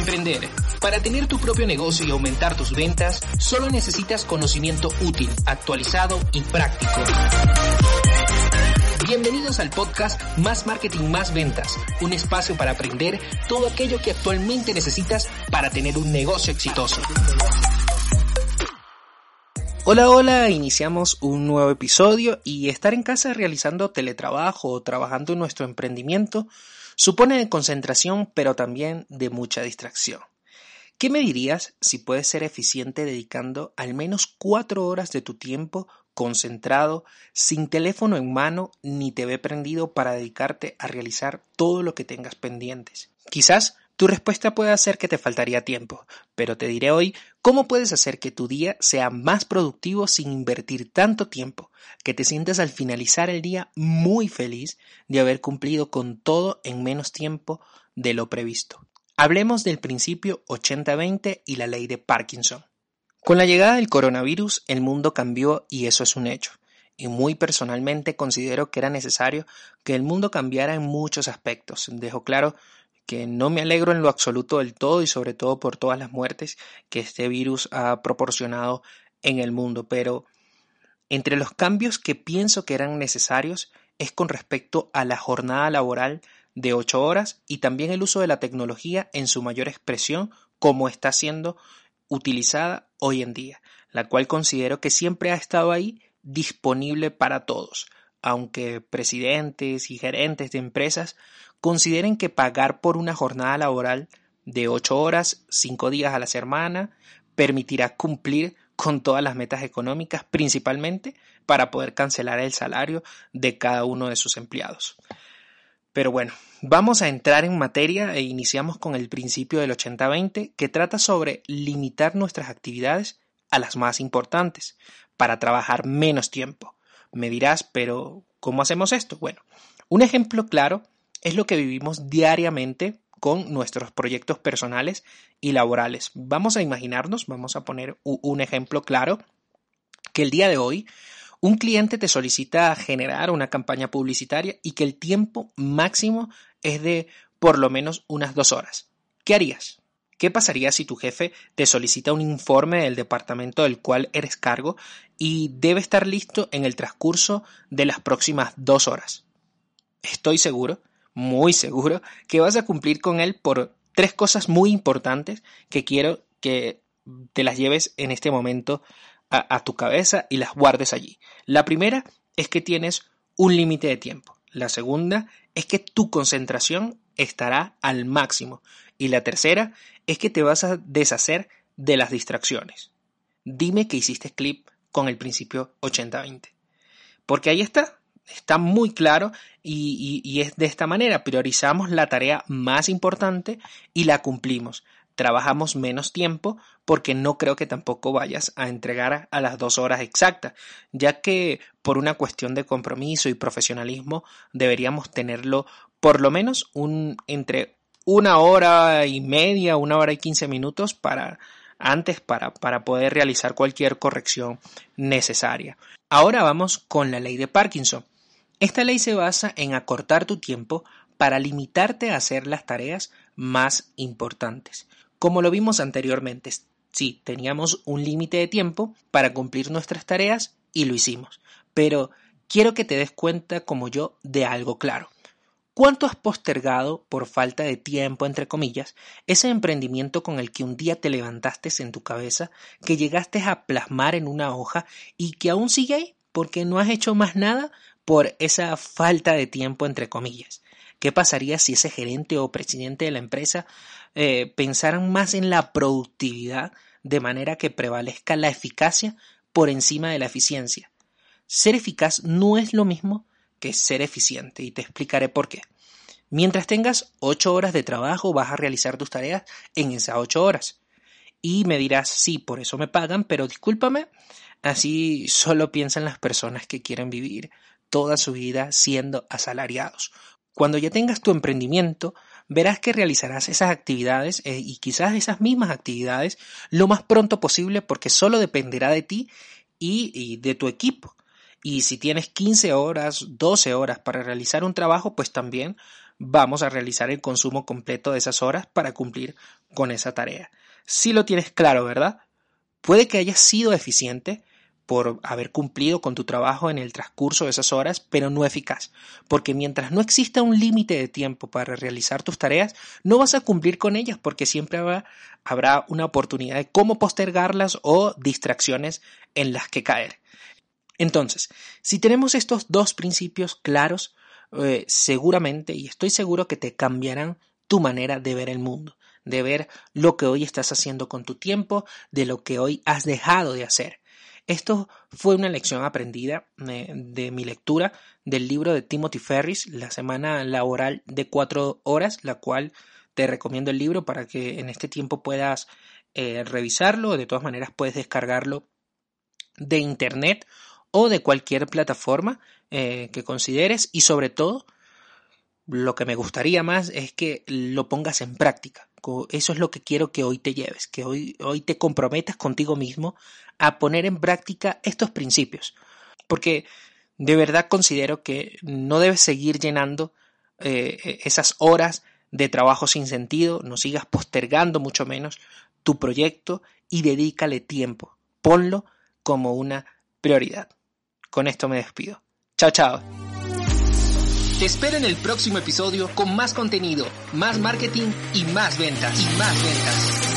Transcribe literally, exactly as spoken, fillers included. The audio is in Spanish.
emprender, para tener tu propio negocio y aumentar tus ventas, solo necesitas conocimiento útil, actualizado y práctico. Bienvenidos al podcast Más Marketing, Más Ventas, un espacio para aprender todo aquello que actualmente necesitas para tener un negocio exitoso. Hola, hola, iniciamos un nuevo episodio y estar en casa realizando teletrabajo o trabajando en nuestro emprendimiento supone de concentración, pero también de mucha distracción. ¿Qué me dirías si puedes ser eficiente dedicando al menos cuatro horas de tu tiempo concentrado, sin teléfono en mano ni te ve prendido para dedicarte a realizar todo lo que tengas pendientes? Quizás tu respuesta pueda ser que te faltaría tiempo, pero te diré hoy cómo puedes hacer que tu día sea más productivo sin invertir tanto tiempo, que te sientas al finalizar el día muy feliz de haber cumplido con todo en menos tiempo de lo previsto. Hablemos del principio ochenta veinte y la ley de Parkinson. Con la llegada del coronavirus, el mundo cambió y eso es un hecho. Y muy personalmente considero que era necesario que el mundo cambiara en muchos aspectos. Dejo claro que no me alegro en lo absoluto del todo y sobre todo por todas las muertes que este virus ha proporcionado en el mundo. Pero entre los cambios que pienso que eran necesarios es con respecto a la jornada laboral de ocho horas y también el uso de la tecnología en su mayor expresión, como está siendo utilizada hoy en día, la cual considero que siempre ha estado ahí disponible para todos, aunque presidentes y gerentes de empresas consideren que pagar por una jornada laboral de ocho horas, cinco días a la semana, permitirá cumplir con todas las metas económicas, principalmente para poder cancelar el salario de cada uno de sus empleados. Pero bueno, vamos a entrar en materia e iniciamos con el principio del ochenta veinte que trata sobre limitar nuestras actividades a las más importantes para trabajar menos tiempo. Me dirás, pero ¿cómo hacemos esto? Bueno, un ejemplo claro es lo que vivimos diariamente con nuestros proyectos personales y laborales. Vamos a imaginarnos, vamos a poner un ejemplo claro, que el día de hoy un cliente te solicita generar una campaña publicitaria y que el tiempo máximo es de por lo menos unas dos horas. ¿Qué harías? ¿Qué pasaría si tu jefe te solicita un informe del departamento del cual eres cargo y debe estar listo en el transcurso de las próximas dos horas? Estoy seguro, muy seguro, que vas a cumplir con él por tres cosas muy importantes que quiero que te las lleves en este momento A, a tu cabeza y las guardes allí. La primera es que tienes un límite de tiempo. La segunda es que tu concentración estará al máximo. Y la tercera es que te vas a deshacer de las distracciones. Dime que hiciste clip con el principio ochenta veinte. Porque ahí está, está muy claro y, y, y es de esta manera. Priorizamos la tarea más importante y la cumplimos. Trabajamos menos tiempo porque no creo que tampoco vayas a entregar a las dos horas exactas, ya que por una cuestión de compromiso y profesionalismo deberíamos tenerlo por lo menos un, entre una hora y media, una hora y quince minutos para antes para, para poder realizar cualquier corrección necesaria. Ahora vamos con la ley de Parkinson. Esta ley se basa en acortar tu tiempo para limitarte a hacer las tareas más importantes. Como lo vimos anteriormente, sí, teníamos un límite de tiempo para cumplir nuestras tareas y lo hicimos. Pero quiero que te des cuenta, como yo, de algo claro. ¿Cuánto has postergado, por falta de tiempo, entre comillas, ese emprendimiento con el que un día te levantaste en tu cabeza, que llegaste a plasmar en una hoja y que aún sigue ahí porque no has hecho más nada por esa falta de tiempo, entre comillas? ¿Qué pasaría si ese gerente o presidente de la empresa eh, pensaran más en la productividad de manera que prevalezca la eficacia por encima de la eficiencia? Ser eficaz no es lo mismo que ser eficiente y te explicaré por qué. Mientras tengas ocho horas de trabajo vas a realizar tus tareas en esas ocho horas. Y me dirás, sí, por eso me pagan, pero discúlpame, así solo piensan las personas que quieren vivir toda su vida siendo asalariados. Cuando ya tengas tu emprendimiento, verás que realizarás esas actividades eh, y quizás esas mismas actividades lo más pronto posible porque solo dependerá de ti y, y de tu equipo. Y si tienes quince horas, doce horas para realizar un trabajo, pues también vamos a realizar el consumo completo de esas horas para cumplir con esa tarea. Si lo tienes claro, ¿verdad? Puede que hayas sido eficiente por haber cumplido con tu trabajo en el transcurso de esas horas, pero no eficaz, porque mientras no exista un límite de tiempo para realizar tus tareas, no vas a cumplir con ellas, porque siempre habrá, habrá una oportunidad de cómo postergarlas o distracciones en las que caer. Entonces, si tenemos estos dos principios claros, eh, seguramente, y estoy seguro que te cambiarán tu manera de ver el mundo, de ver lo que hoy estás haciendo con tu tiempo, de lo que hoy has dejado de hacer. Esto fue una lección aprendida de, de mi lectura del libro de Timothy Ferris, La Semana Laboral de Cuatro Horas, la cual te recomiendo el libro para que en este tiempo puedas eh, revisarlo. De todas maneras, puedes descargarlo de internet o de cualquier plataforma eh, que consideres, y sobre todo, lo que me gustaría más es que lo pongas en práctica. Eso es lo que quiero que hoy te lleves, que hoy, hoy te comprometas contigo mismo a poner en práctica estos principios, porque de verdad considero que no debes seguir llenando eh, esas horas de trabajo sin sentido, no sigas postergando mucho menos tu proyecto y dedícale tiempo, ponlo como una prioridad. Con esto me despido. Chao, chao. Te espero en el próximo episodio con más contenido, más marketing y más ventas. Y más ventas.